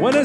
When a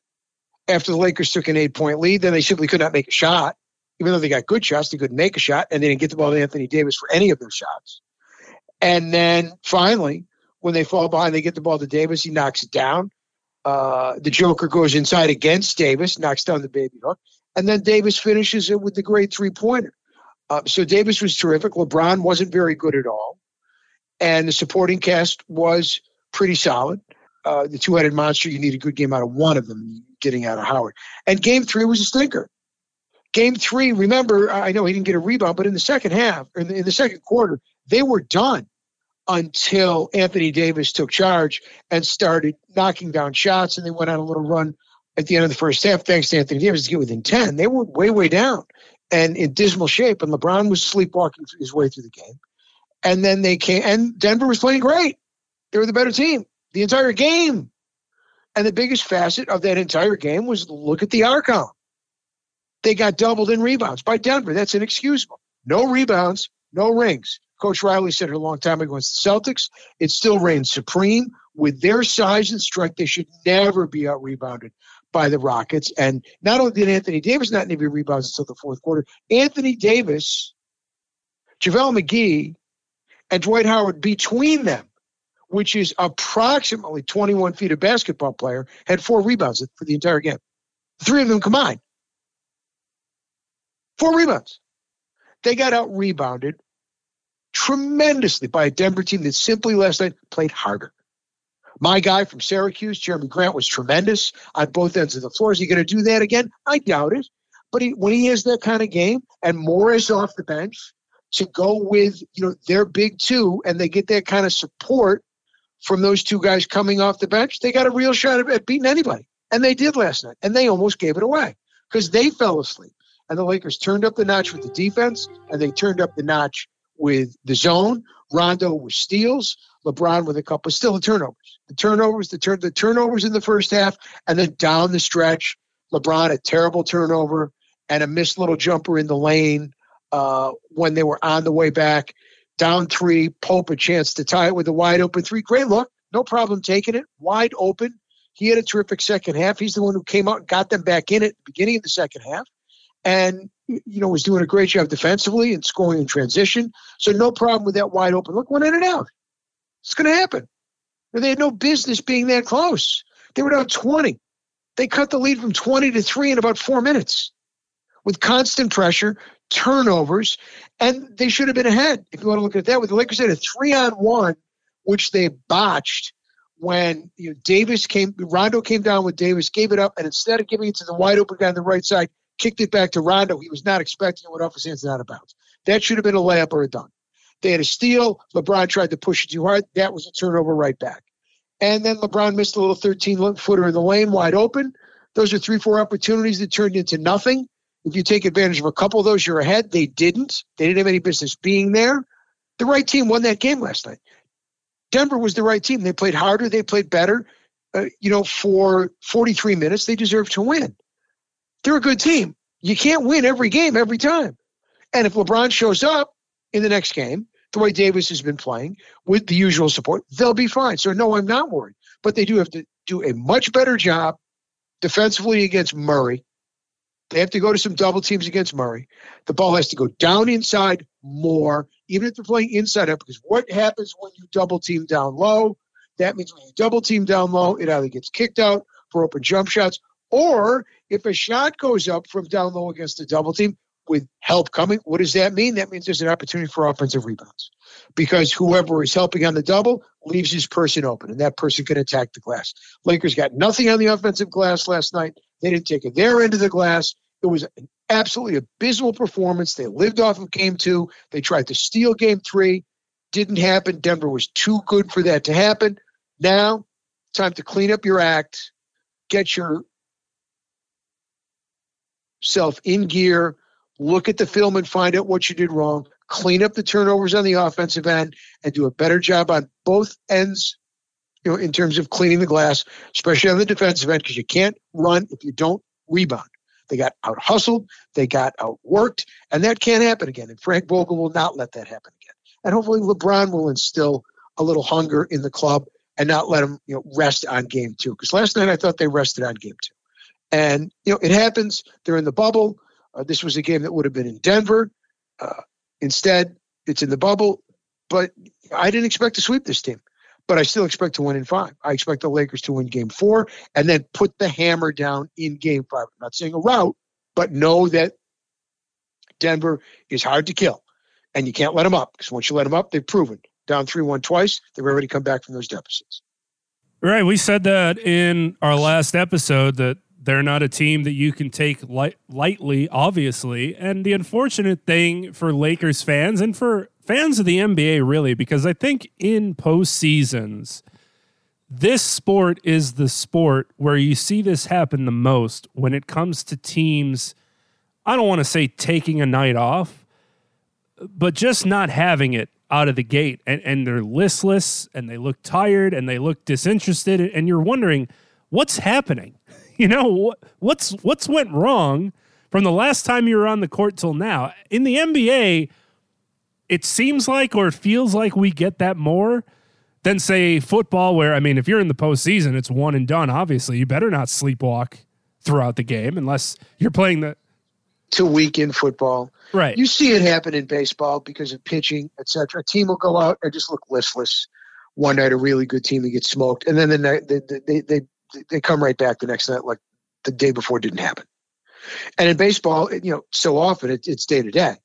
After the Lakers took an 8-point lead, then they simply could not make a shot. Even though they got good shots, they couldn't make a shot, and they didn't get the ball to Anthony Davis for any of their shots. And then finally, when they fall behind, they get the ball to Davis. He knocks it down. The Joker goes inside against Davis, knocks down the baby hook, and then Davis finishes it with the great 3-pointer. So Davis was terrific. LeBron wasn't very good at all, and the supporting cast was pretty solid. the two-headed monster, you need a good game out of one of them, getting out of Howard. And game three was a stinker. Game three, remember, I know he didn't get a rebound, but in the second half, in the second quarter, they were done until Anthony Davis took charge and started knocking down shots, and they went on a little run at the end of the first half, thanks to Anthony Davis, to get within 10. They were way, way down and in dismal shape, and LeBron was sleepwalking his way through the game. And then they came, and Denver was playing great. They were the better team the entire game. And the biggest facet of that entire game was look at the hour count. They got doubled in rebounds by Denver. That's inexcusable. No rebounds, no rings. Coach Riley said it a long time ago against the Celtics. It still reigns supreme. With their size and strength, they should never be out-rebounded by the Rockets. And not only did Anthony Davis not need to be rebounds until the fourth quarter, Anthony Davis, JaVale McGee, and Dwight Howard between them, which is approximately 21 feet of basketball player, had four rebounds for the entire game. Three of them combined. Four rebounds. They got out-rebounded tremendously by a Denver team that simply last night played harder. My guy from Syracuse, Jeremy Grant, was tremendous on both ends of the floor. Is he going to do that again? I doubt it. But when he has that kind of game and Morris off the bench to go with, you know, their big two, and they get that kind of support from those two guys coming off the bench, they got a real shot at beating anybody. And they did last night. And they almost gave it away because they fell asleep. And the Lakers turned up the notch with the defense, and they turned up the notch with the zone. Rondo with steals, LeBron with a couple, still the turnovers. The turnovers in the first half, and then down the stretch, LeBron a terrible turnover and a missed little jumper in the lane when they were on the way back. Down three, Pope a chance to tie it with a wide open three. Great look, no problem taking it, wide open. He had a terrific second half. He's the one who came out and got them back in at the beginning of the second half. And, you know, was doing a great job defensively and scoring in transition. So no problem with that wide open look. Went in and out. It's going to happen. They had no business being that close. They were down 20. They cut the lead from 20 to 3 in about 4 minutes with constant pressure, turnovers, and they should have been ahead. If you want to look at that, with the Lakers had a 3-on-1, which they botched when Rondo came down with Davis, gave it up, and instead of giving it to the wide open guy on the right side, kicked it back to Rondo. He was not expecting it, went off his hands and out of bounds. That should have been a layup or a dunk. They had a steal. LeBron tried to push it too hard. That was a turnover right back. And then LeBron missed a little 13-footer in the lane, wide open. Those are 3-4 opportunities that turned into nothing. If you take advantage of a couple of those, you're ahead. They didn't. They didn't have any business being there. The right team won that game last night. Denver was the right team. They played harder. They played better. For 43 minutes, they deserved to win. They're a good team. You can't win every game every time. And if LeBron shows up in the next game, the way Davis has been playing, with the usual support, they'll be fine. So, no, I'm not worried. But they do have to do a much better job defensively against Murray. They have to go to some double teams against Murray. The ball has to go down inside more, even if they're playing inside up, because what happens when you double team down low? That means when you double team down low, it either gets kicked out for open jump shots, or if a shot goes up from down low against the double team with help coming, what does that mean? That means there's an opportunity for offensive rebounds because whoever is helping on the double leaves his person open, and that person can attack the glass. Lakers got nothing on the offensive glass last night. They didn't take their end of the glass. It was an absolutely abysmal performance. They lived off of game two. They tried to steal game three. Didn't happen. Denver was too good for that to happen. Now, time to clean up your act, get your self in gear, look at the film and find out what you did wrong, clean up the turnovers on the offensive end, and do a better job on both ends, in terms of cleaning the glass, especially on the defensive end, because you can't run if you don't rebound. They got out-hustled, they got outworked, and that can't happen again. And Frank Vogel will not let that happen again. And hopefully LeBron will instill a little hunger in the club and not let them rest on game two, because last night I thought they rested on game two. And, it happens. They're in the bubble. This was a game that would have been in Denver. Instead, it's in the bubble. But I didn't expect to sweep this team. But I still expect to win in five. I expect the Lakers to win game four and then put the hammer down in game five. I'm not saying a rout, but know that Denver is hard to kill. And you can't let them up, because once you let them up, they've proven. Down 3-1 twice, they've already come back from those deficits. Right. We said that in our last episode that they're not a team that you can take lightly, obviously. And the unfortunate thing for Lakers fans and for fans of the NBA, really, because I think in postseasons, this sport is the sport where you see this happen the most when it comes to teams, I don't want to say taking a night off, but just not having it out of the gate. And they're listless, and they look tired, and they look disinterested, and you're wondering, what's happening? You know, what's went wrong from the last time you were on the court till now? In the NBA, it seems like, or it feels like, we get that more than, say, football, where, I mean, if you're in the postseason, it's one and done, obviously. You better not sleepwalk throughout the game unless you're playing the... to weekend football. Right. You see it happen in baseball because of pitching, etc. A team will go out and just look listless. One night, a really good team, they get smoked. And then the night, they come right back the next night, like the day before didn't happen. And in baseball, you know, so often it's day to day,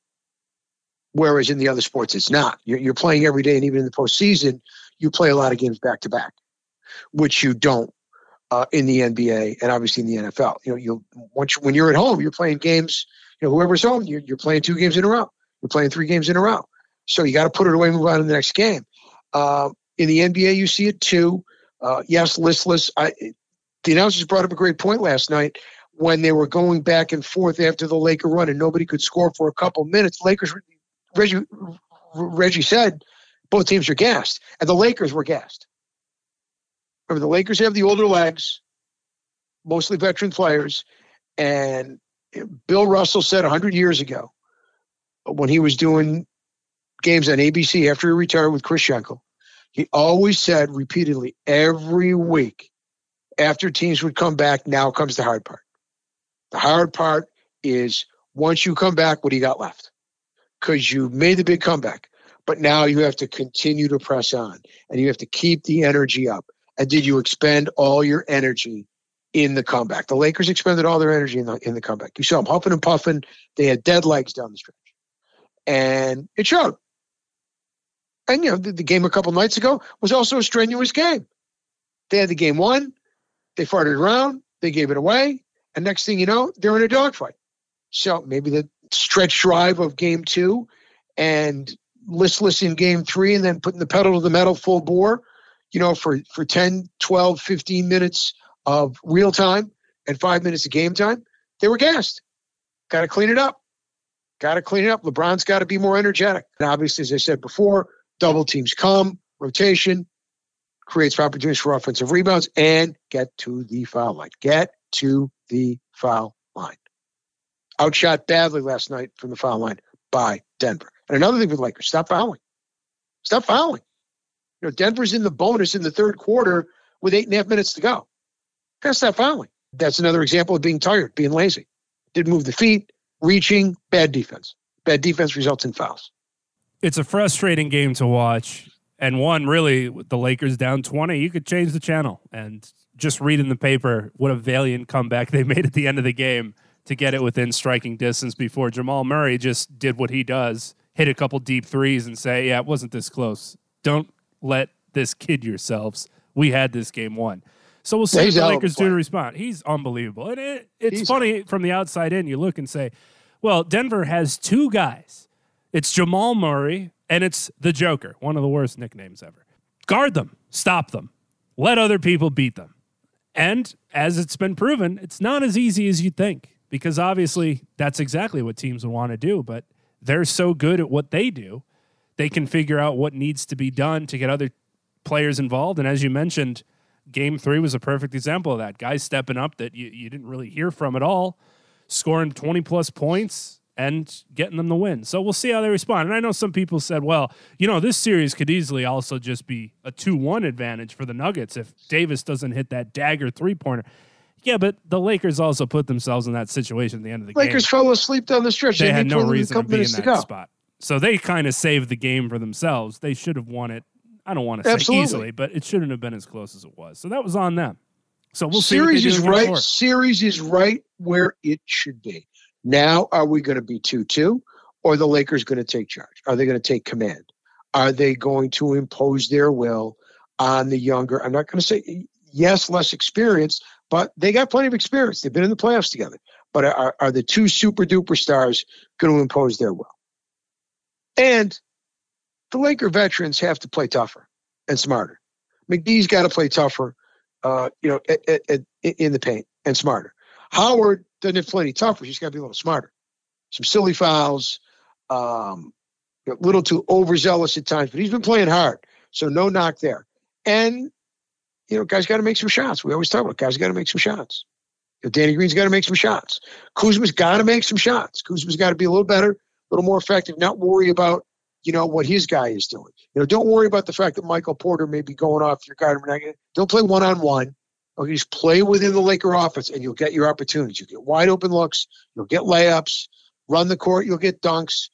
whereas in the other sports, it's not. You're playing every day, and even in the postseason, you play a lot of games back to back, which you don't in the NBA and obviously in the NFL. You know, when you're at home, you're playing games. You know, whoever's home, you're playing 2 games in a row. You're playing 3 games in a row. So you got to put it away, move on to the next game. In the NBA, you see it too. Yes, listless. The announcers brought up a great point last night when they were going back and forth after the Laker run and nobody could score for a couple minutes. Lakers, Reggie said, both teams are gassed, and the Lakers were gassed. Remember, the Lakers have the older legs, mostly veteran players, and Bill Russell said 100 years ago when he was doing games on ABC after he retired with Chris Schenkel, he always said repeatedly every week after teams would come back, now comes the hard part. The hard part is once you come back, what do you got left? Because you made the big comeback, but now you have to continue to press on, and you have to keep the energy up. And did you expend all your energy in the comeback? The Lakers expended all their energy in the comeback. You saw them huffing and puffing. They had dead legs down the stretch. And it showed. And, you know, the game a couple nights ago was also a strenuous game. They had the game won. They farted around. They gave it away. And next thing you know, they're in a dogfight. So maybe the stretch drive of game 2 and listless in game 3 and then putting the pedal to the metal full bore, you know, for 10, 12, 15 minutes of real time and 5 minutes of game time, they were gassed. Got to clean it up. LeBron's got to be more energetic. And obviously, as I said before, double teams come, rotation, creates opportunities for offensive rebounds, and get to the foul line. Outshot badly last night from the foul line by Denver. And another thing with Lakers, stop fouling. You know, Denver's in the bonus in the third quarter with 8.5 minutes to go. Got to stop fouling. That's another example of being tired, being lazy. Didn't move the feet, reaching, bad defense. Bad defense results in fouls. It's a frustrating game to watch. And one, really, with the Lakers down 20, you could change the channel and just read in the paper what a valiant comeback they made at the end of the game to get it within striking distance before Jamal Murray just did what he does, hit a couple deep threes and say, yeah, it wasn't this close. Don't let this kid yourselves. We had this game won. So we'll see what the Lakers do to respond. He's unbelievable. And it's funny, from the outside in, you look and say, well, Denver has 2 guys. It's Jamal Murray and it's the Joker, one of the worst nicknames ever. Guard them. Stop them. Let other people beat them. And as it's been proven, it's not as easy as you think. Because obviously that's exactly what teams would want to do, but they're so good at what they do, they can figure out what needs to be done to get other players involved. And as you mentioned, game 3 was a perfect example of that. Guys stepping up that you didn't really hear from at all, scoring 20-plus points and getting them the win. So we'll see how they respond. And I know some people said, well, you know, this series could easily also just be a 2-1 advantage for the Nuggets if Davis doesn't hit that dagger three-pointer. Yeah, but the Lakers also put themselves in that situation at the end of the game. Lakers fell asleep down the stretch. They had no reason to be in that spot. So they kind of saved the game for themselves. They should have won it. I don't want to say easily, but it shouldn't have been as close as it was. So that was on them. So we'll see. Series is right where it should be. Now, are we going to be 2-2, or are the Lakers going to take charge? Are they going to take command? Are they going to impose their will? on the younger. I'm not going to say, yes, less experience, but they got plenty of experience. They've been in the playoffs together. But are the two super-duper stars going to impose their will? And the Laker veterans have to play tougher and smarter. McGee's got to play tougher, in the paint and smarter. Howard doesn't have to play any tougher. He's got to be a little smarter. Some silly fouls, a little too overzealous at times, but he's been playing hard. So no knock there. And, guys got to make some shots. We always talk about guys got to make some shots. Danny Green's got to make some shots. Kuzma's got to make some shots. Kuzma's got to be a little better, a little more effective, not worry about, what his guy is doing. Don't worry about the fact that Michael Porter may be going off your guard. Don't play one-on-one. Okay, just play within the Laker offense, and you'll get your opportunities. You get wide-open looks. You'll get layups. Run the court. You'll get dunks.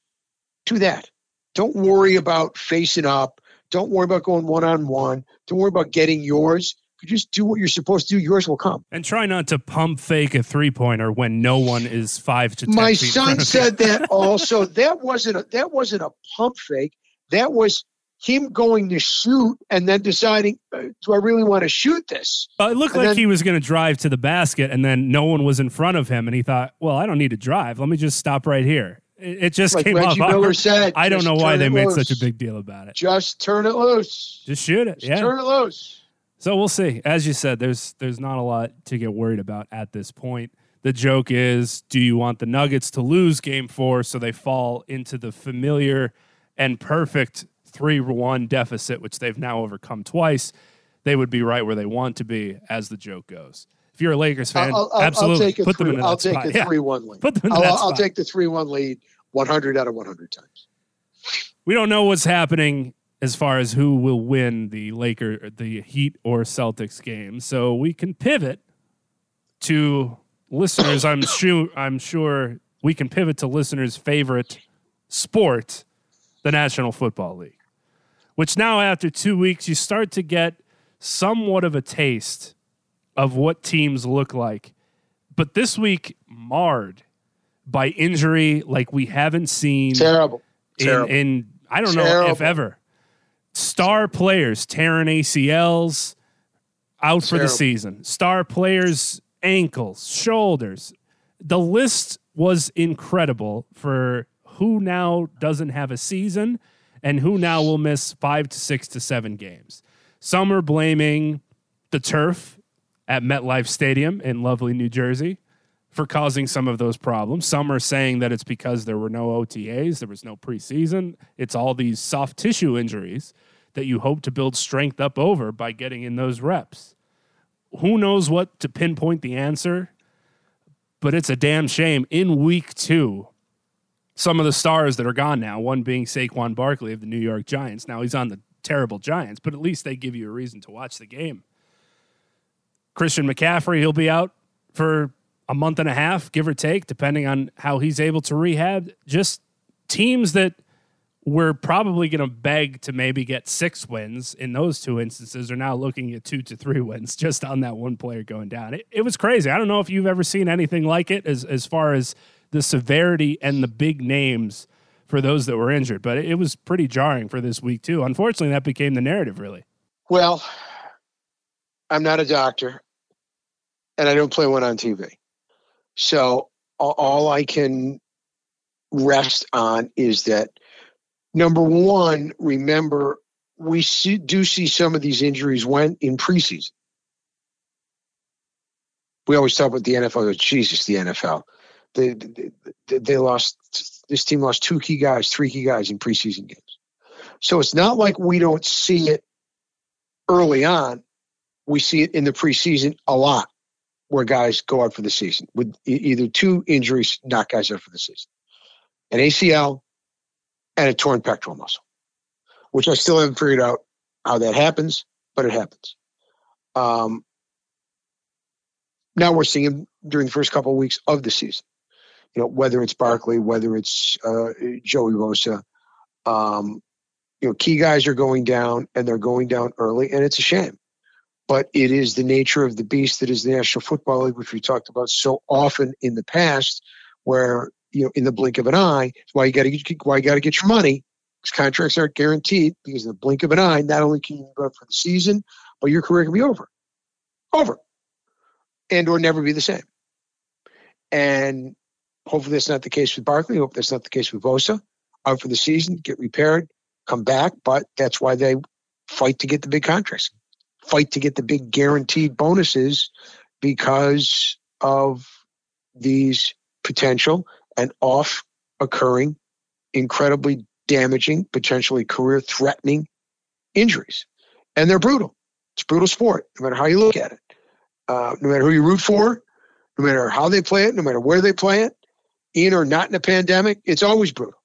Do that. Don't worry about facing up. Don't worry about going one-on-one. Don't worry about getting yours. You just do what you're supposed to do. Yours will come. And try not to pump fake a three-pointer when no one is 5 to 10 feet. My son said that also. That wasn't a pump fake. That was him going to shoot and then deciding, do I really want to shoot this? It looked like he was going to drive to the basket, and then no one was in front of him, and he thought, well, I don't need to drive. Let me just stop right here. It just came up. I don't know why they made such a big deal about it. Just turn it loose. Just shoot it. Yeah. Turn it loose. So we'll see. As you said, there's not a lot to get worried about at this point. The joke is, do you want the Nuggets to lose Game 4 so they fall into the familiar and perfect 3-1 deficit, which they've now overcome twice? They would be right where they want to be, as the joke goes. If you're a Lakers fan, absolutely put them in that spot. I'll take a 3-1 lead. I'll take the 3-1 lead 100 out of 100 times. We don't know what's happening as far as who will win the Heat or Celtics game. So we can pivot to listeners. I'm sure we can pivot to listeners' favorite sport, the National Football League, which now after 2 weeks, you start to get somewhat of a taste of what teams look like. But this week marred by injury like we haven't seen. Terrible. I don't know if ever. Star players tearing ACLs out for the season. Star players, ankles, shoulders. The list was incredible for who now doesn't have a season and who now will miss 5 to 6 to 7 games. Some are blaming the turf at MetLife Stadium in lovely New Jersey for causing some of those problems. Some are saying that it's because there were no OTAs, there was no preseason. It's all these soft tissue injuries that you hope to build strength up over by getting in those reps. Who knows what to pinpoint the answer, but it's a damn shame. In week 2, some of the stars that are gone now, one being Saquon Barkley of the New York Giants. Now he's on the terrible Giants, but at least they give you a reason to watch the game. Christian McCaffrey, he'll be out for a month and a half, give or take, depending on how he's able to rehab. Just teams that we're probably going to beg to maybe get 6 wins in those 2 instances are now looking at 2 to 3 wins just on that one player going down. It was crazy. I don't know if you've ever seen anything like it as far as the severity and the big names for those that were injured, but it was pretty jarring for this week too. Unfortunately, that became the narrative, really. Well, I'm not a doctor, and I don't play one on TV. So all I can rest on is that, number one, remember, we do see some of these injuries when in preseason. We always talk about the NFL. Jesus, the NFL. This team lost 2 key guys, 3 key guys in preseason games. So it's not like we don't see it early on. We see it in the preseason a lot, where guys go out for the season with either 2 injuries, knock guys out for the season, an ACL and a torn pectoral muscle, which I still haven't figured out how that happens, but it happens. Now we're seeing them during the first couple of weeks of the season, whether it's Barkley, whether it's Joey Bosa, key guys are going down, and they're going down early, and it's a shame. But it is the nature of the beast that is the National Football League, which we talked about so often in the past, where in the blink of an eye, it's why you got to get your money Because contracts aren't guaranteed, because in the blink of an eye, not only can you run for the season, but your career can be over, and or never be the same. And hopefully that's not the case with Barkley. Hope that's not the case with Bosa. Out for the season, get repaired, come back. But that's why they fight to get the big contracts, fight to get the big guaranteed bonuses, because of these potential and occurring incredibly damaging, potentially career-threatening injuries. And they're brutal. It's a brutal sport, no matter how you look at it. No matter who you root for, no matter how they play it, no matter where they play it, in or not in a pandemic, it's always brutal.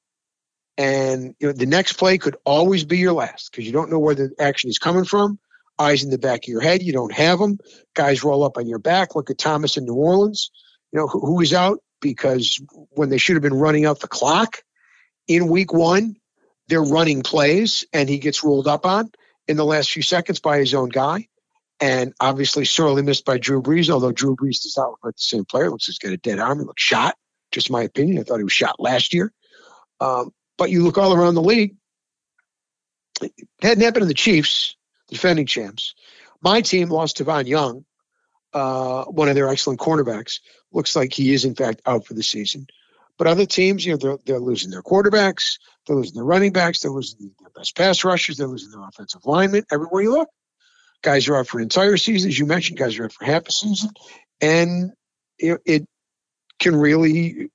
And you know, the next play could always be your last, because you don't know where the action is coming from. Eyes in the back of your head, you don't have them. Guys roll up on your back. Look at Thomas in New Orleans, you know, who is out because when they should have been running out the clock, in week one, they're running plays, and he gets rolled up on in the last few seconds by his own guy, and obviously sorely missed by Drew Brees, although Drew Brees does not look like the same player. Looks like he's got a dead arm. He looks shot, just my opinion. I thought he was shot last year. But you look all around the league. It hadn't happened to the Chiefs, defending champs. My team lost Tavon Young, one of their excellent cornerbacks. Looks like he is, in fact, out for the season. But other teams, you know, they're losing their quarterbacks, they're losing their running backs, they're losing their best pass rushers, they're losing their offensive linemen. Everywhere you look, guys are out for an entire season. As you mentioned, guys are out for half a season, and it can really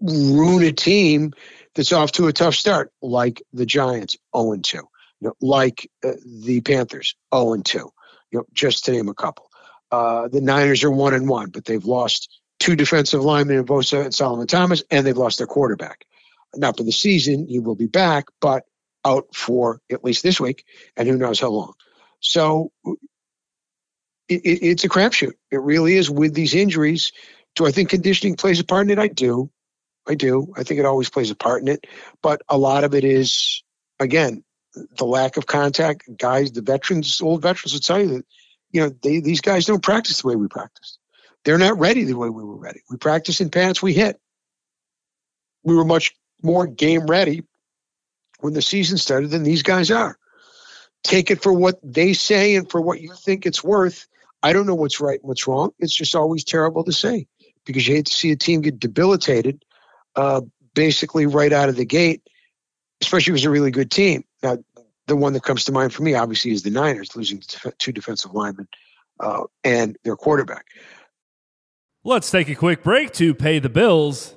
ruin a team that's off to a tough start, like the Giants, 0-2, you know, like the Panthers, 0-2, you know, just to name a couple. The Niners are 1-1, but they've lost two defensive linemen in Bosa and Solomon Thomas, and they've lost their quarterback. Not for the season, he will be back, but out for at least this week, and who knows how long. So it's a crapshoot. It really is with these injuries. Do I think conditioning plays a part in it? I do. I think it always plays a part in it. But a lot of it is, again, the lack of contact. Guys, the veterans, old veterans will tell you that, you know, these guys don't practice the way we practice. They're not ready the way we were ready. We practiced in pads, we hit. We were much more game ready when the season started than these guys are. Take it for what they say and for what you think it's worth. I don't know what's right and what's wrong. It's just always terrible to say, because you hate to see a team get debilitated basically right out of the gate, especially if it's a really good team. Now, the one that comes to mind for me, obviously, is the Niners, losing two defensive linemen and their quarterback. Let's take a quick break to pay the bills.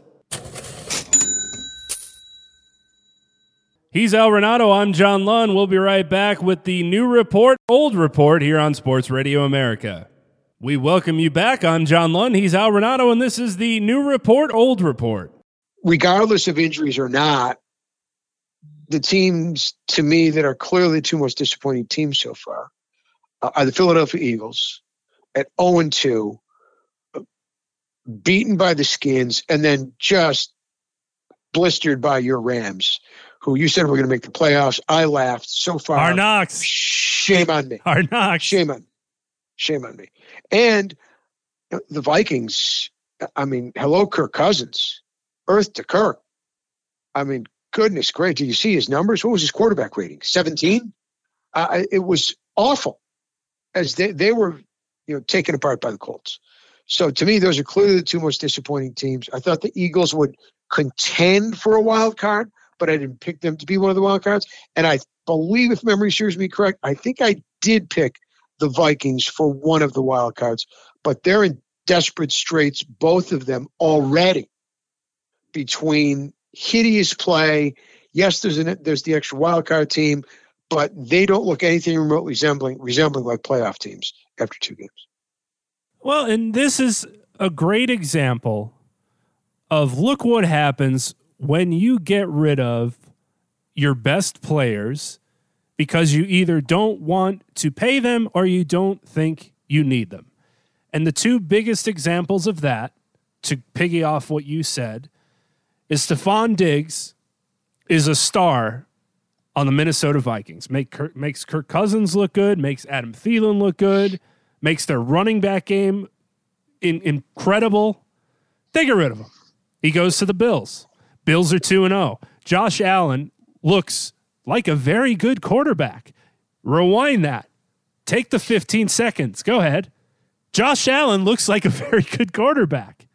He's Al Renato. I'm John Lunn. We'll be right back with the New Report, Old Report here on Sports Radio America. We welcome you back. I'm John Lunn. He's Al Renato, and this is the New Report, Old Report. Regardless of injuries or not, the teams, to me, that are clearly the two most disappointing teams so far are the Philadelphia Eagles at 0-2. Beaten by the skins, and then just blistered by your Rams, who you said were going to make the playoffs. I laughed so far. Our Knox. Shame on me. Our Knox. Shame on me. And the Vikings, I mean, hello, Kirk Cousins. Earth to Kirk. I mean, goodness great. Did you see his numbers? What was his quarterback rating? 17? It was awful, as they were, you know, taken apart by the Colts. So to me, those are clearly the two most disappointing teams. I thought the Eagles would contend for a wild card, but I didn't pick them to be one of the wild cards. And I believe, if memory serves me correct, I think I did pick the Vikings for one of the wild cards, but they're in desperate straits, both of them already, between hideous play. Yes, there's the extra wild card team, but they don't look anything remotely resembling like playoff teams after two games. Well, and this is a great example of look what happens when you get rid of your best players because you either don't want to pay them or you don't think you need them. And the two biggest examples of that, to piggy off what you said, is Stephon Diggs is a star on the Minnesota Vikings. Makes Kirk Cousins look good, makes Adam Thielen look good, makes their running back game incredible. They get rid of him. He goes to the Bills. Bills are 2-0. Josh Allen looks like a very good quarterback. Rewind that. Take the 15 seconds. Go ahead. Josh Allen looks like a very good quarterback.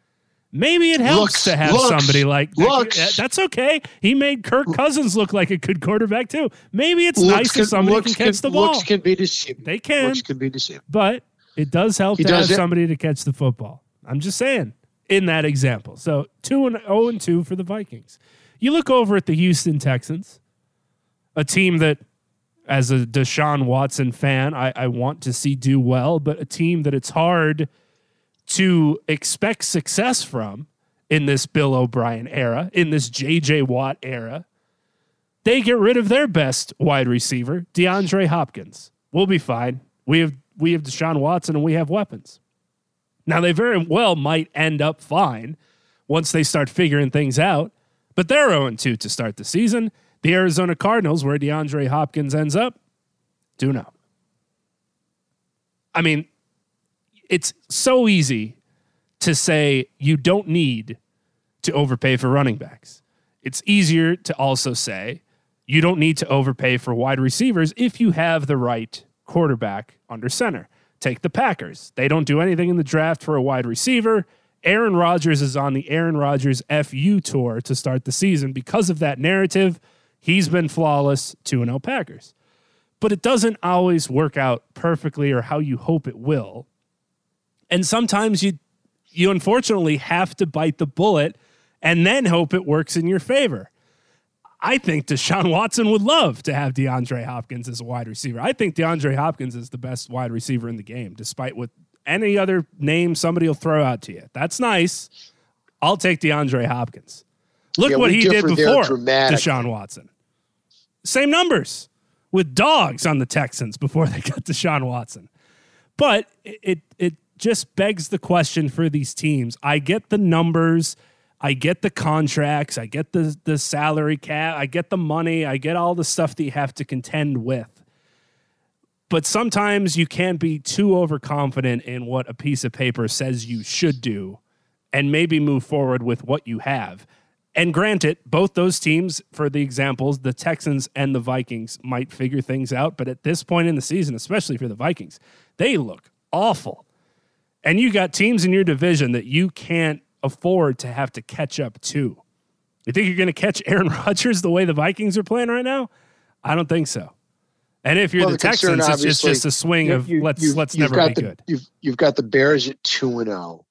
Maybe it helps to have somebody like that. That's okay. He made Kirk Cousins look like a good quarterback too. Maybe it's nice if somebody can catch the ball. Looks can be deceiving. They can. Looks can be deceiving. But it does help to have somebody to catch the football. I'm just saying in that example. So 2-0-2 for the Vikings. You look over at the Houston Texans, a team that, as a Deshaun Watson fan, I want to see do well, but a team that it's hard to expect success from in this Bill O'Brien era, in this J.J. Watt era. They get rid of their best wide receiver, DeAndre Hopkins. We'll be fine. We have Deshaun Watson and we have weapons. Now, they very well might end up fine once they start figuring things out, but they're 0-2 to start the season. The Arizona Cardinals, where DeAndre Hopkins ends up, do know. I mean, it's so easy to say you don't need to overpay for running backs. It's easier to also say you don't need to overpay for wide receivers if you have the right quarterback under center. Take the Packers. They don't do anything in the draft for a wide receiver. Aaron Rodgers is on the Aaron Rodgers FU tour to start the season because of that narrative. He's been flawless, 2-0 Packers. But it doesn't always work out perfectly or how you hope it will. And sometimes you unfortunately have to bite the bullet and then hope it works in your favor. I think Deshaun Watson would love to have DeAndre Hopkins as a wide receiver. I think DeAndre Hopkins is the best wide receiver in the game, despite what any other name somebody will throw out to you. That's nice. I'll take DeAndre Hopkins. Look what he did before Deshaun Watson. Same numbers with dogs on the Texans before they got Deshaun Watson. But it just begs the question for these teams. I get the numbers. I get the contracts. I get the salary cap. I get the money. I get all the stuff that you have to contend with. But sometimes you can't be too overconfident in what a piece of paper says you should do and maybe move forward with what you have. And granted, both those teams, for the examples, the Texans and the Vikings, might figure things out. But at this point in the season, especially for the Vikings, they look awful. And you got teams in your division that you can't afford to have to catch up to. You think you're going to catch Aaron Rodgers the way the Vikings are playing right now? I don't think so. And if you're the Texans, concern, it's just a swing of let's never be good. You've got the Bears at 2-0,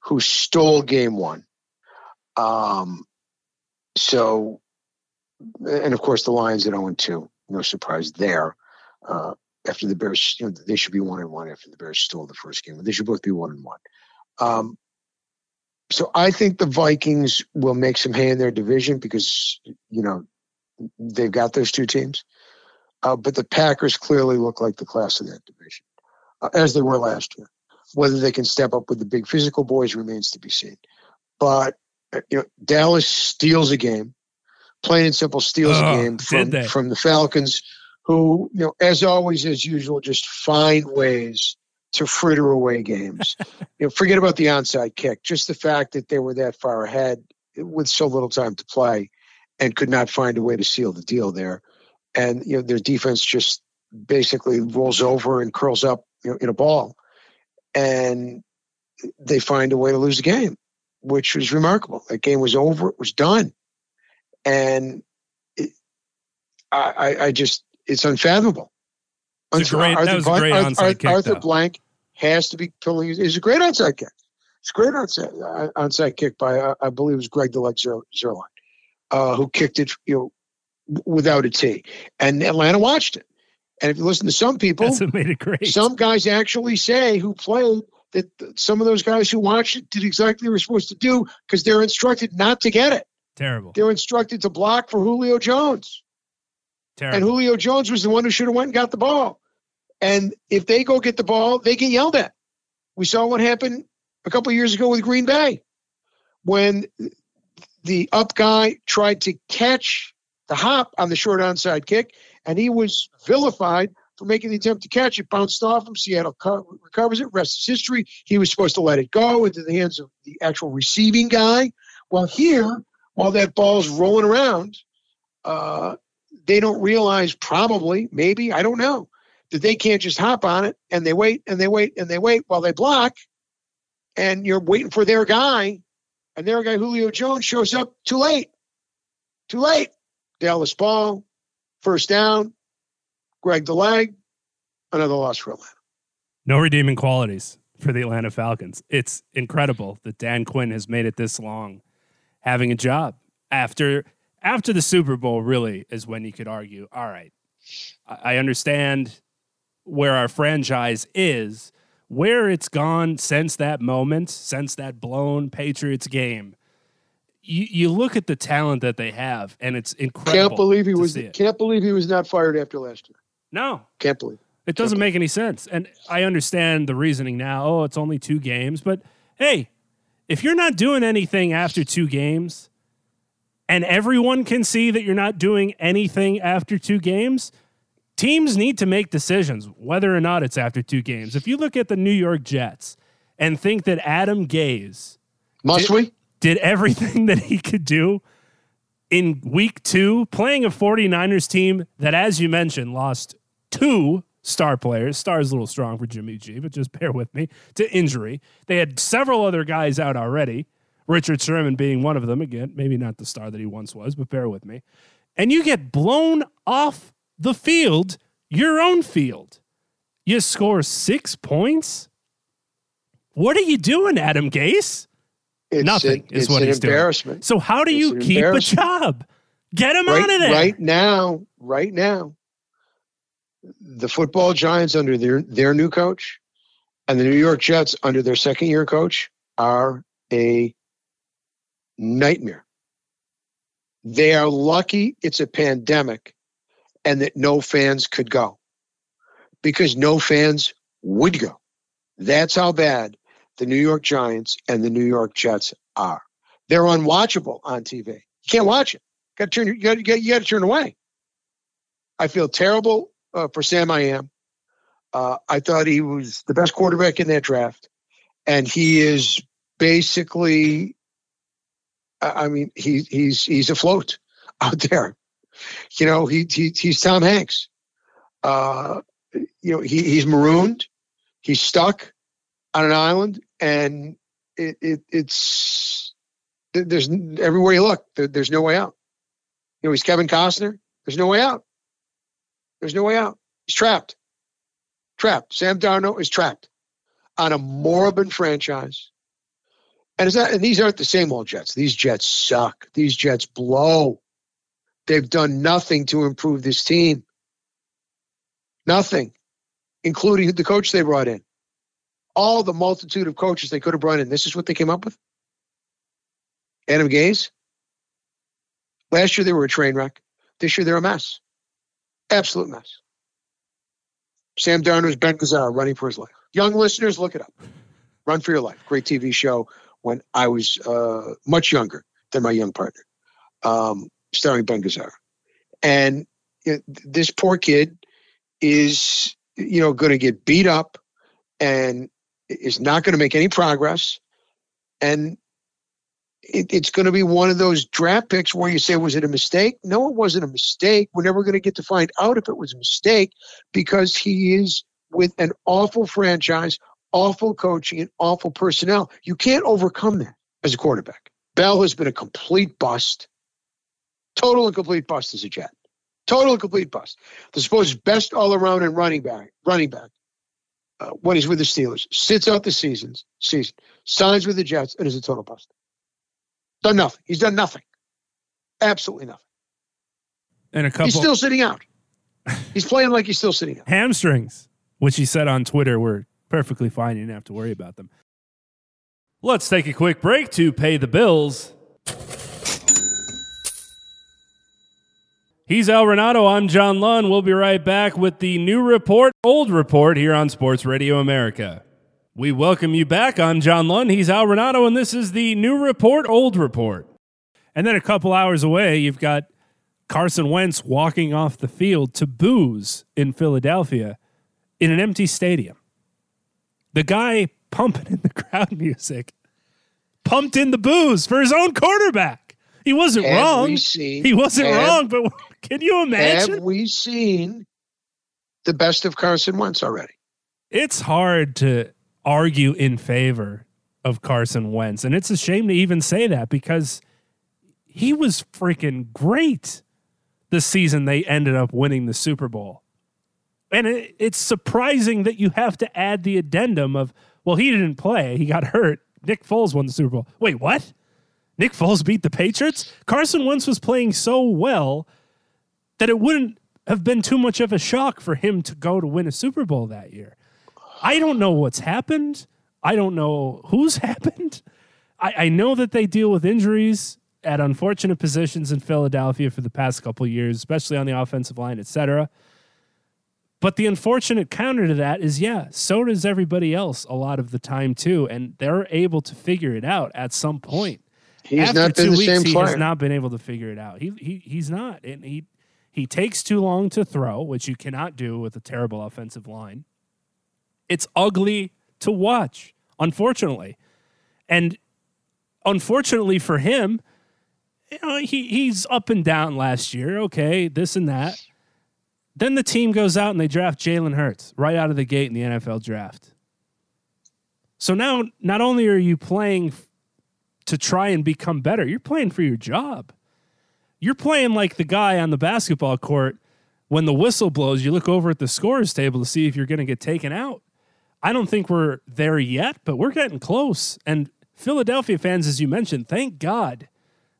who stole game one. So, and of course the Lions at 0-2, no surprise there. After the Bears, they should be 1-1 after the Bears stole the first game, but they should both be 1-1. So I think the Vikings will make some hay in their division because, they've got those two teams. But the Packers clearly look like the class of that division, as they were last year. Whether they can step up with the big physical boys remains to be seen. But Dallas steals a game, plain and simple from the Falcons, who, as always, as usual, just find ways to fritter away games. Forget about the onside kick. Just the fact that they were that far ahead with so little time to play and could not find a way to seal the deal there. And their defense just basically rolls over and curls up in a ball, and they find a way to lose the game, which was remarkable. That game was over; it was done, and it's unfathomable. Arthur Blank has to be pulling. It's a great onside kick. It's a great onside kick by I believe it was Greg Zerline, who kicked it. Without a T. And Atlanta watched it. And if you listen to some people, that's what made it great. Some guys actually say who played that some of those guys who watched it did exactly what we're supposed to do because they're instructed not to get it. Terrible. They're instructed to block for Julio Jones. Terrible. And Julio Jones was the one who should have went and got the ball. And if they go get the ball, they get yelled at. We saw what happened a couple of years ago with Green Bay when the up guy tried to catch the hop on the short onside kick, and he was vilified for making the attempt to catch it. Bounced off him. Seattle recovers it. Rest is history. He was supposed to let it go into the hands of the actual receiving guy. Well, here, while that ball's rolling around, They don't realize probably, maybe, I don't know, that they can't just hop on it, and they wait and they wait and they wait while they block, and you're waiting for their guy, and their guy Julio Jones shows up too late. Too late. Dallas ball, first down, Greg the leg, another loss for Atlanta. No redeeming qualities for the Atlanta Falcons. It's incredible that Dan Quinn has made it this long having a job. After the Super Bowl, really, is when you could argue, all right, I understand where our franchise is, where it's gone since that moment, since that blown Patriots game. You look at the talent that they have, and it's incredible. Can't believe he was not fired after last year. No. Can't believe it. It doesn't make any sense. And I understand the reasoning now. Oh, it's only two games. But, hey, if you're not doing anything after two games and everyone can see that you're not doing anything after two games, teams need to make decisions whether or not it's after two games. If you look at the New York Jets and think that Adam Gase did everything that he could do in week two, playing a 49ers team that, as you mentioned, lost two star players. Star is a little strong for Jimmy G, but just bear with me, to injury. They had several other guys out already, Richard Sherman being one of them. Again, maybe not the star that he once was, but bear with me. And you get blown off the field, your own field. You score 6 points? What are you doing, Adam Gase? Nothing is what he's doing. So how do you keep a job? Get him out of there. Right now, the football Giants under their new coach and the New York Jets under their second-year coach are a nightmare. They are lucky it's a pandemic and that no fans could go, because no fans would go. That's how bad the New York Giants and the New York Jets are. They're unwatchable on TV. You can't watch it. You got to turn away. I feel terrible for Sam Iam. I thought he was the best quarterback in that draft, and he is basically, he's afloat out there. You know, he's Tom Hanks. He's marooned. He's stuck on an island, and there's everywhere you look, there's no way out. You know, he's Kevin Costner. There's no way out. He's trapped. Sam Darnold is trapped on a moribund franchise. And it's not, and these aren't the same old Jets. These Jets suck. These Jets blow. They've done nothing to improve this team. Nothing, including the coach they brought in. All the multitude of coaches they could have brought in. This is what they came up with. Adam Gase. Last year, they were a train wreck. This year, they're a mess. Absolute mess. Sam Darnold's Ben Gazzara running for his life. Young listeners, look it up. Run for Your Life. Great TV show when I was much younger than my young partner, starring Ben Gazzara. And this poor kid is, going to get beat up and is not going to make any progress. And it's going to be one of those draft picks where you say, was it a mistake? No, it wasn't a mistake. We're never going to get to find out if it was a mistake, because he is with an awful franchise, awful coaching, and awful personnel. You can't overcome that as a quarterback. Bell has been a complete bust. Total and complete bust as a Jet. Total and complete bust. The supposed best all-around and running back. When he's with the Steelers, sits out the season, signs with the Jets, and is a total bust. Done nothing. He's done nothing. Absolutely nothing. And he's still sitting out. He's playing like he's still sitting out. Hamstrings, which he said on Twitter, were perfectly fine. You didn't have to worry about them. Let's take a quick break to pay the bills. He's Al Renato. I'm John Lunn. We'll be right back with the New Report, Old Report here on Sports Radio America. We welcome you back. I'm John Lunn. He's Al Renato, and this is the New Report, Old Report. And then a couple hours away, you've got Carson Wentz walking off the field to boos in Philadelphia in an empty stadium. The guy pumping in the crowd music pumped in the boos for his own quarterback. He wasn't wrong. He wasn't wrong, but can you imagine? Have we seen the best of Carson Wentz already? It's hard to argue in favor of Carson Wentz, and it's a shame to even say that because he was freaking great the season they ended up winning the Super Bowl. And it's surprising that you have to add the addendum of, well, he didn't play. He got hurt. Nick Foles won the Super Bowl. Wait, what? Nick Foles beat the Patriots? Carson Wentz was playing so well that it wouldn't have been too much of a shock for him to go to win a Super Bowl that year. I don't know what's happened. I don't know who's happened. I know that they deal with injuries at unfortunate positions in Philadelphia for the past couple of years, especially on the offensive line, etc. But the unfortunate counter to that is, yeah, so does everybody else a lot of the time too, and they're able to figure it out at some point. He's not been the same player. He has not been able to figure it out. He's not, and he takes too long to throw, which you cannot do with a terrible offensive line. It's ugly to watch, unfortunately, and unfortunately for him, you know, he's up and down last year. Okay, this and that. Then the team goes out and they draft Jalen Hurts right out of the gate in the NFL draft. So now, not only are you playing to try and become better, you're playing for your job. You're playing like the guy on the basketball court. When the whistle blows, you look over at the scorer's table to see if you're going to get taken out. I don't think we're there yet, but we're getting close. And Philadelphia fans, as you mentioned, thank God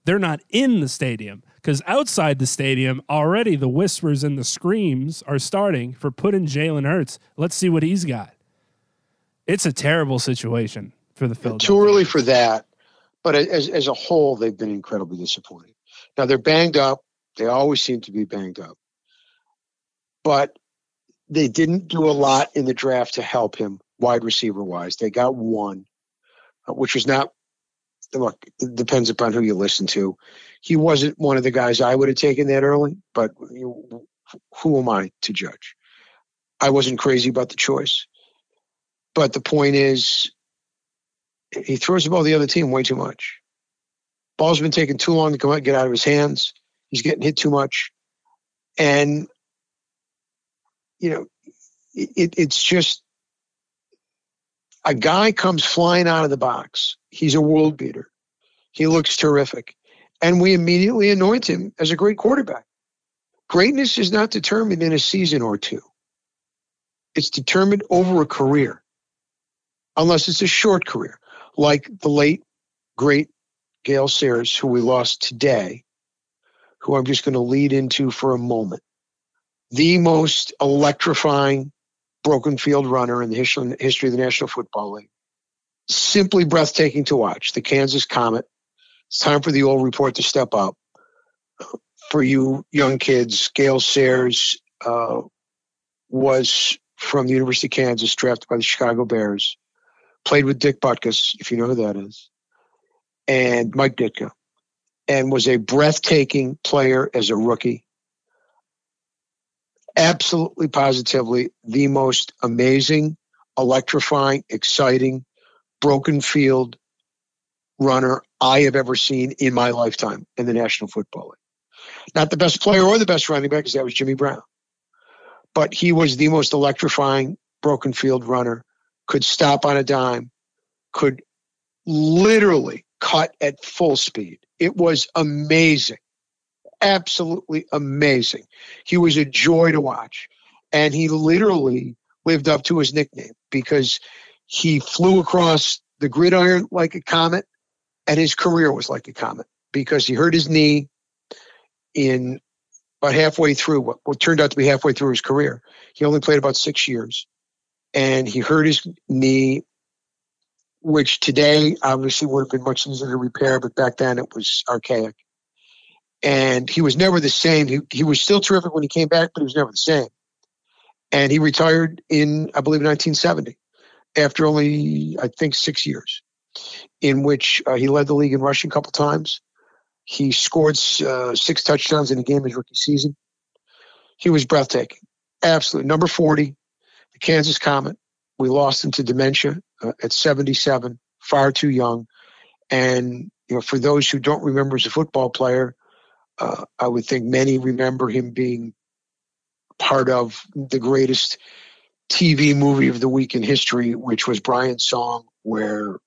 they're not in the stadium, because outside the stadium already the whispers and the screams are starting for put in Jalen Hurts. Let's see what he's got. It's a terrible situation for the Philadelphia. Too early for that. But as a whole, they've been incredibly disappointing. Now, they're banged up. They always seem to be banged up. But they didn't do a lot in the draft to help him, wide receiver-wise. They got one, which was not – look, it depends upon who you listen to. He wasn't one of the guys I would have taken that early, but who am I to judge? I wasn't crazy about the choice. But the point is – he throws the ball to the other team way too much. Ball's been taking too long to come out and get out of his hands. He's getting hit too much. And, you know, it's just a guy comes flying out of the box. He's a world beater. He looks terrific. And we immediately anoint him as a great quarterback. Greatness is not determined in a season or two. It's determined over a career, unless it's a short career. Like the late, great Gale Sayers, who we lost today, who I'm just going to lead into for a moment. The most electrifying broken field runner in the history of the National Football League. Simply breathtaking to watch. The Kansas Comet. It's time for the Old Report to step up. For you young kids, Gale Sayers was from the University of Kansas, drafted by the Chicago Bears. Played with Dick Butkus, if you know who that is, and Mike Ditka, and was a breathtaking player as a rookie. Absolutely, positively, the most amazing, electrifying, exciting, broken field runner I have ever seen in my lifetime in the National Football League. Not the best player or the best running back, because that was Jimmy Brown. But he was the most electrifying, broken field runner. Could stop on a dime, could literally cut at full speed. It was amazing, absolutely amazing. He was a joy to watch, and he literally lived up to his nickname because he flew across the gridiron like a comet, and his career was like a comet because he hurt his knee in about halfway through what turned out to be halfway through his career. He only played about 6 years. And he hurt his knee, which today obviously would have been much easier to repair, but back then it was archaic. And he was never the same. He was still terrific when he came back, but he was never the same. And he retired in, I believe, 1970, after only, I think, 6 years, in which he led the league in rushing a couple times. He scored 6 touchdowns in a game his rookie season. He was breathtaking. Absolutely. Number 40. The Kansas Comet, we lost him to dementia at 77, far too young. And you know, for those who don't remember as a football player, I would think many remember him being part of the greatest TV movie of the week in history, which was Brian's Song, where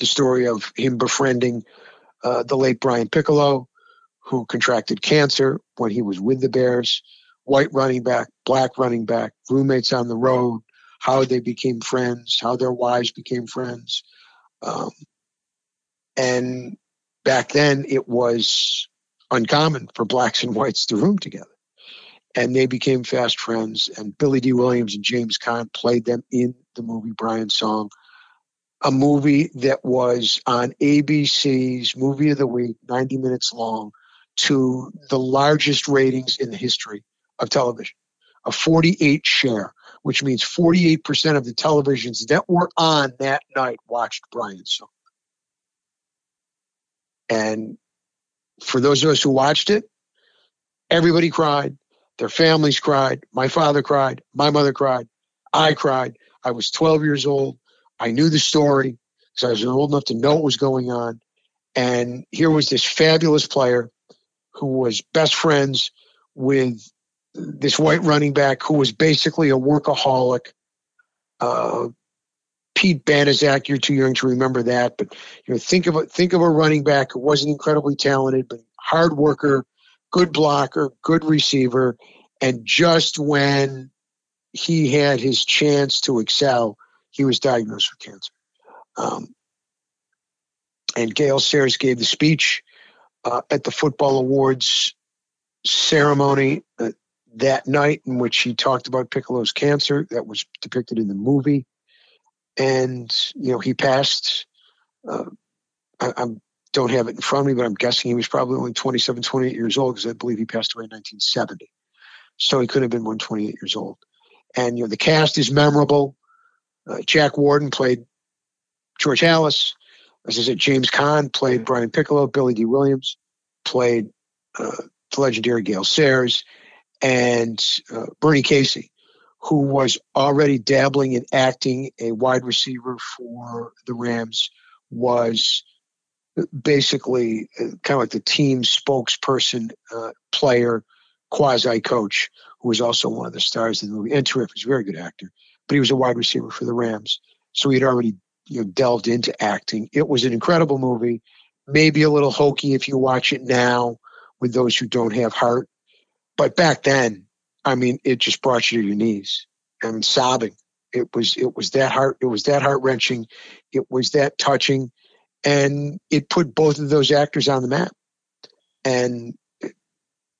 the story of him befriending the late Brian Piccolo, who contracted cancer when he was with the Bears, white running back, black running back, roommates on the road, how they became friends, how their wives became friends. And back then it was uncommon for blacks and whites to room together. And they became fast friends, and Billy D. Williams and James Caan played them in the movie Brian's Song, a movie that was on ABC's Movie of the Week, 90 minutes long, to the largest ratings in the history of television, a 48 share, which means 48% of the televisions that were on that night watched Brian's Song. And for those of us who watched it, everybody cried. Their families cried. My father cried. My mother cried. I cried. I was 12 years old. I knew the story because I was old enough to know what was going on. And here was this fabulous player who was best friends with this white running back who was basically a workaholic. Pete Banaszak, you're too young to remember that, but you know, think of a running back who wasn't incredibly talented, but hard worker, good blocker, good receiver, and just when he had his chance to excel, he was diagnosed with cancer. And Gale Sayers gave the speech at the Football Awards ceremony that night, in which he talked about Piccolo's cancer that was depicted in the movie. And, you know, he passed. I don't have it in front of me, but I'm guessing he was probably only 27, 28 years old, because I believe he passed away in 1970. So he could have been 128 years old. And, you know, the cast is memorable. Jack Warden played George Halas. As I said, James Caan played Brian Piccolo. Billy D. Williams played the legendary Gale Sayers. And Bernie Casey, who was already dabbling in acting, a wide receiver for the Rams, was basically kind of like the team spokesperson, player, quasi-coach, who was also one of the stars of the movie. And terrific, he's a very good actor, but he was a wide receiver for the Rams. So he had already, you know, delved into acting. It was an incredible movie, maybe a little hokey if you watch it now with those who don't have heart. But back then, I mean, it just brought you to your knees and sobbing. It was that heart wrenching. It was that touching, and it put both of those actors on the map. And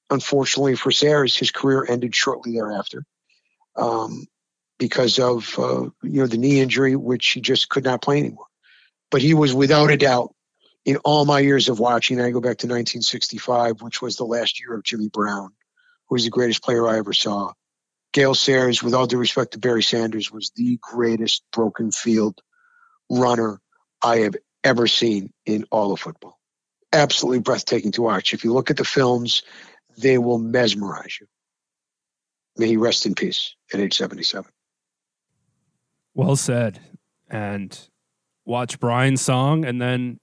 unfortunately for Sayers, his career ended shortly thereafter because of you know, the knee injury, which he just could not play anymore. But he was without a doubt, in all my years of watching, I go back to 1965, which was the last year of Jimmy Brown, who was the greatest player I ever saw. Gale Sayers, with all due respect to Barry Sanders, was the greatest broken field runner I have ever seen in all of football. Absolutely breathtaking to watch. If you look at the films, they will mesmerize you. May he rest in peace at age 77. Well said. And watch Brian's Song, and then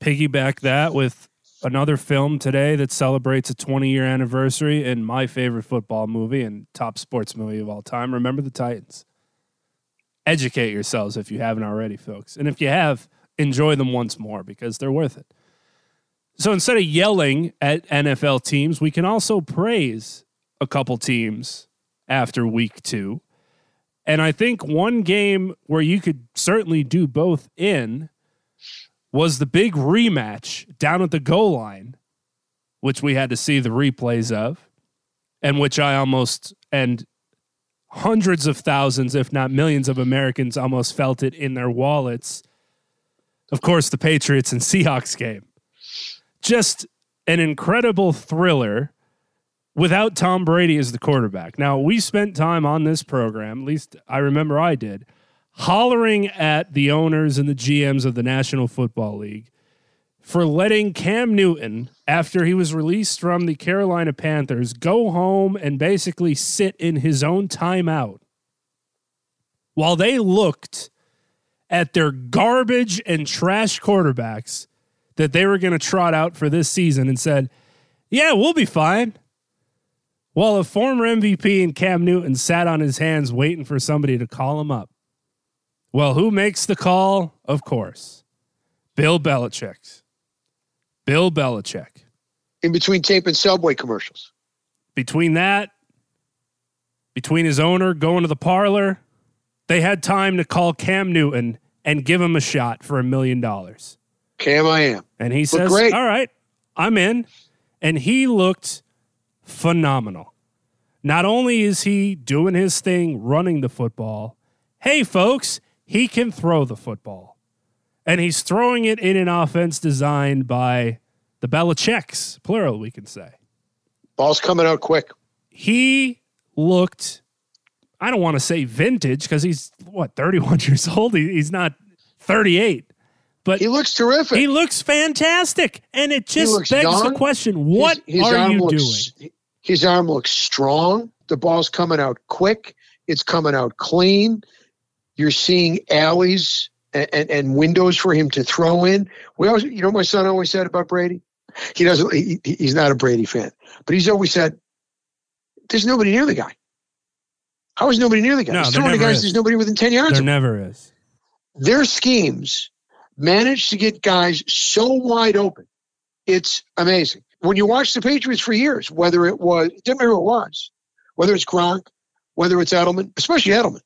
piggyback that with another film today that celebrates a 20-year anniversary in my favorite football movie and top sports movie of all time, Remember the Titans. Educate yourselves if you haven't already, folks. And if you have, enjoy them once more, because they're worth it. So instead of yelling at NFL teams, we can also praise a couple teams after week 2. And I think one game where you could certainly do both in was the big rematch down at the goal line, which we had to see the replays of, and which I almost, and hundreds of thousands, if not millions of Americans almost felt it in their wallets. Of course, the Patriots and Seahawks game. Just an incredible thriller without Tom Brady as the quarterback. Now, we spent time on this program, at least I remember I did, hollering at the owners and the GMs of the National Football League for letting Cam Newton, after he was released from the Carolina Panthers, go home and basically sit in his own timeout while they looked at their garbage and trash quarterbacks that they were going to trot out for this season and said, yeah, we'll be fine. Well, a former MVP and Cam Newton sat on his hands waiting for somebody to call him up. Well, who makes the call? Of course, Bill Belichick. In between tape and Subway commercials. Between that, between his owner going to the parlor, they had time to call Cam Newton and give him a shot for $1 million. Cam, I am. And he says, great. All right, I'm in. And he looked phenomenal. Not only is he doing his thing, running the football, hey, folks, he can throw the football. And he's throwing it in an offense designed by the Belichicks, plural, we can say. Ball's coming out quick. He looked, I don't want to say vintage because he's, 31 years old? He's not 38. But he looks terrific. He looks fantastic. And it just begs the question, what are you doing? His arm looks strong. The ball's coming out quick. It's coming out clean. You're seeing alleys and windows for him to throw in. My son always said about Brady. He's not a Brady fan, but he's always said, there's nobody near the guy. How is nobody near the guy? No, he's throwing the guys, there's nobody within 10 yards. There never is. Their schemes manage to get guys so wide open. It's amazing. When you watch the Patriots for years, whether it's Gronk, whether it's Edelman, especially Edelman.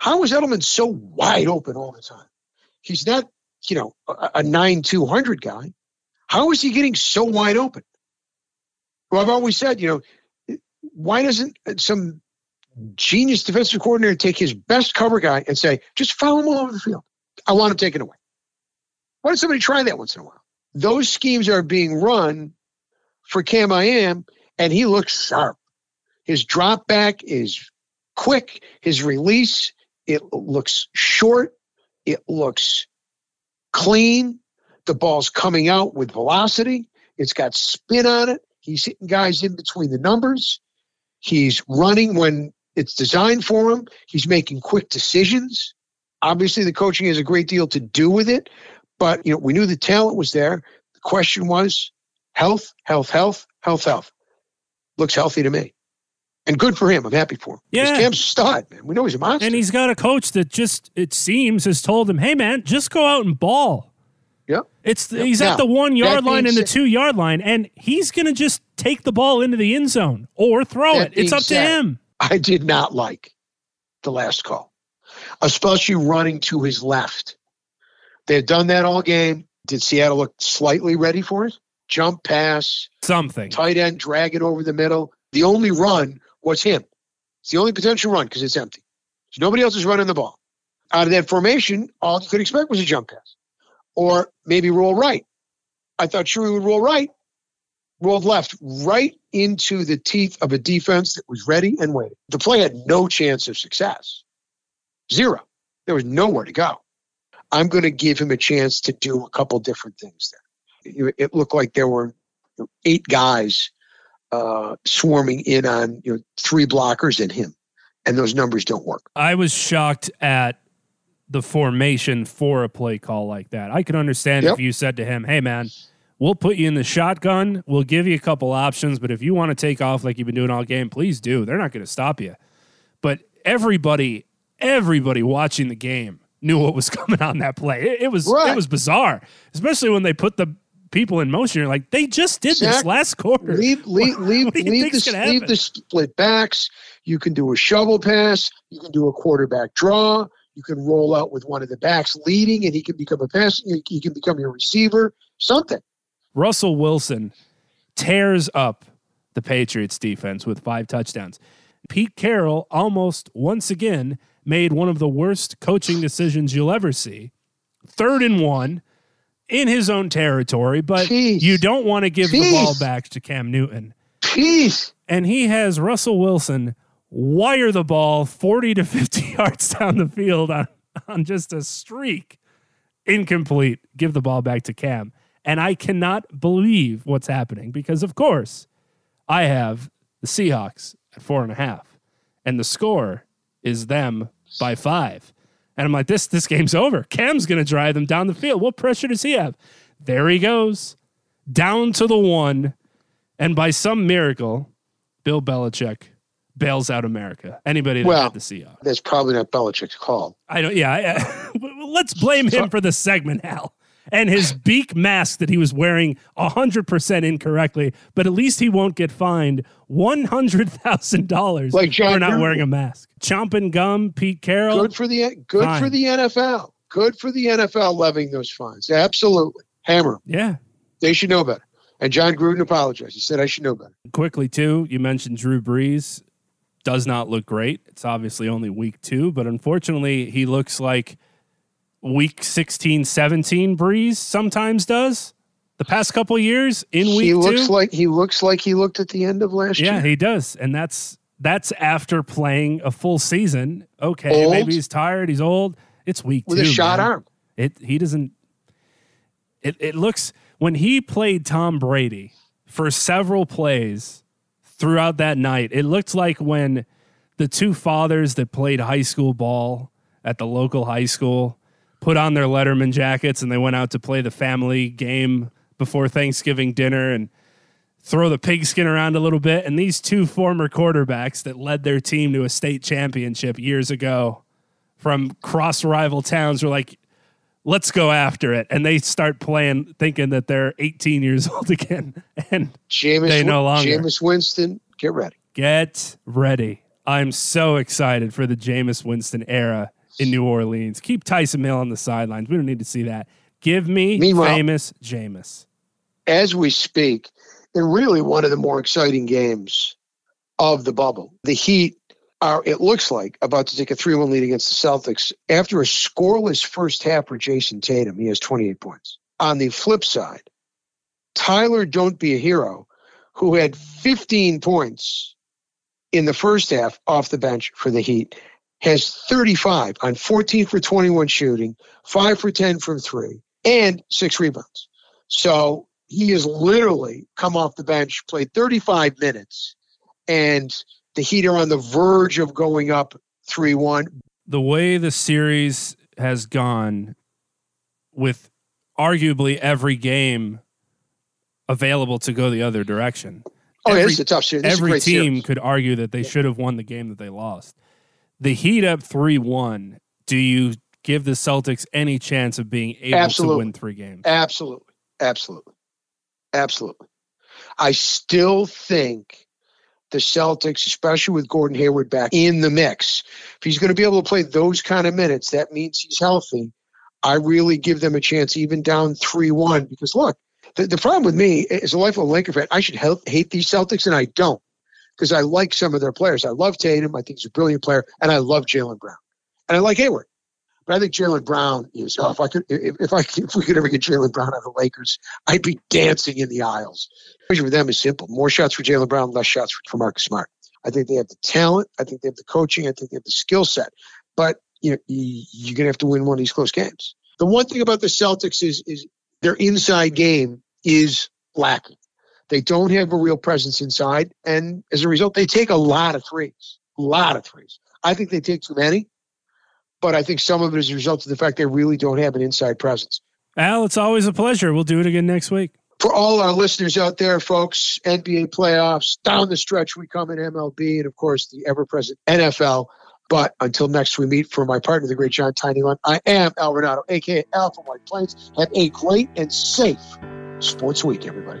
How is Edelman so wide open all the time? He's not, a 9-200 guy. How is he getting so wide open? Well, I've always said, why doesn't some genius defensive coordinator take his best cover guy and say, just follow him all over the field? I want him taken away. Why don't somebody try that once in a while? Those schemes are being run for Cam Iam, and he looks sharp. His drop back is quick. His release, it looks short. It looks clean. The ball's coming out with velocity. It's got spin on it. He's hitting guys in between the numbers. He's running when it's designed for him. He's making quick decisions. Obviously, the coaching has a great deal to do with it, but we knew the talent was there. The question was health. Looks healthy to me. And good for him. I'm happy for him. Yeah. His Cam's a stud, man. We know he's a monster. And he's got a coach that just, it seems, has told him, hey, man, just go out and ball. Yep. He's at the 1 yard line and the 2 yard line, and he's going to just take the ball into the end zone or throw it. It's up to him. I did not like the last call, especially running to his left. They've done that all game. Did Seattle look slightly ready for it? Jump pass. Something. Tight end, drag it over the middle. The only run was him. It's the only potential run because it's empty. So nobody else is running the ball. Out of that formation, all you could expect was a jump pass. Or maybe roll right. I thought Shuri would roll right. Rolled left, right into the teeth of a defense that was ready and waiting. The play had no chance of success. Zero. There was nowhere to go. I'm going to give him a chance to do a couple different things there. It looked like there were 8 guys swarming in on 3 blockers and him. And those numbers don't work. I was shocked at the formation for a play call like that. I could understand if you said to him, hey man, we'll put you in the shotgun. We'll give you a couple options, but if you want to take off like you've been doing all game, please do. They're not going to stop you. But everybody watching the game knew what was coming on that play. It was bizarre, especially when they put the people in motion. You're like, they just did this last quarter. Leave the split backs. You can do a shovel pass. You can do a quarterback draw. You can roll out with one of the backs leading, and he can become a pass. He can become your receiver, something. Russell Wilson tears up the Patriots defense with 5 touchdowns. Pete Carroll almost once again made one of the worst coaching decisions you'll ever see. 3rd and 1 in his own territory, but you don't want to give the ball back to Cam Newton. And he has Russell Wilson wire the ball 40 to 50 yards down the field on just a streak. Incomplete. Give the ball back to Cam. And I cannot believe what's happening because, of course, I have the Seahawks at 4.5. And the score is them by 5. And I'm like, this game's over. Cam's going to drive them down the field. What pressure does he have? There he goes. Down to the one. And by some miracle, Bill Belichick bails out America. Anybody that had the Seahawks. That's probably not Belichick's call. Let's blame him for the segment, Al. And his beak mask that he was wearing 100% incorrectly, but at least he won't get fined $100,000 for not wearing a mask. Chomping gum, Pete Carroll. Good for the NFL. Good for the NFL levying those fines. Absolutely. Hammer. Yeah. They should know better. And John Gruden apologized. He said, I should know better. Quickly, too, you mentioned Drew Brees. Does not look great. It's obviously only week 2, but unfortunately he looks like Week 16, 17 Breeze sometimes does. The past couple years in week 2. He looks like he looked at the end of last year. Yeah, he does. And that's after playing a full season. Okay, maybe he's tired, he's old. It's week 2. With a shot arm. It looks when he played Tom Brady for several plays throughout that night, it looked like when the two fathers that played high school ball at the local high school put on their Letterman jackets and they went out to play the family game before Thanksgiving dinner and throw the pigskin around a little bit. And these two former quarterbacks that led their team to a state championship years ago from cross rival towns were like, let's go after it. And they start playing thinking that they're 18 years old again. And they no longer. Jameis Winston, get ready. Get ready. I'm so excited for the Jameis Winston era in New Orleans. Keep Tyson Hill on the sidelines. We don't need to see that. Give me famous Jameis. As we speak, and really one of the more exciting games of the bubble, the Heat are, it looks like, about to take a 3-1 lead against the Celtics after a scoreless first half for Jason Tatum. He has 28 points. On the flip side, Tyler Don't Be a Hero, who had 15 points in the first half off the bench for the Heat, has 35 on 14 for 21 shooting, 5 for 10 from 3, and 6 rebounds. So he has literally come off the bench, played 35 minutes, and the Heat are on the verge of going up 3-1. The way the series has gone with arguably every game available to go the other direction. It's a tough series. Every team could argue that they should have won the game that they lost. The Heat up 3-1, do you give the Celtics any chance of being able to win 3 games? Absolutely. I still think the Celtics, especially with Gordon Hayward back in the mix, if he's going to be able to play those kind of minutes, that means he's healthy. I really give them a chance even down 3-1 because, look, the problem with me as a lifelong Laker fan, I should hate these Celtics, and I don't. Because I like some of their players. I love Tatum. I think he's a brilliant player. And I love Jaylen Brown. And I like Hayward. But I think Jaylen Brown is, if we could ever get Jaylen Brown out of the Lakers, I'd be dancing in the aisles. The question for them is simple. More shots for Jaylen Brown, less shots for Marcus Smart. I think they have the talent. I think they have the coaching. I think they have the skill set. But you're going to have to win one of these close games. The one thing about the Celtics is their inside game is lacking. They don't have a real presence inside, and as a result, they take a lot of threes. I think they take too many, but I think some of it is a result of the fact they really don't have an inside presence. Al, it's always a pleasure. We'll do it again next week. For all our listeners out there, folks, NBA playoffs, down the stretch we come in MLB, and of course the ever-present NFL. But until next we meet, for my partner, the great John Tiny Lund, I am Al Renato, a.k.a. Al from White Plains. Have a great and safe sports week, everybody.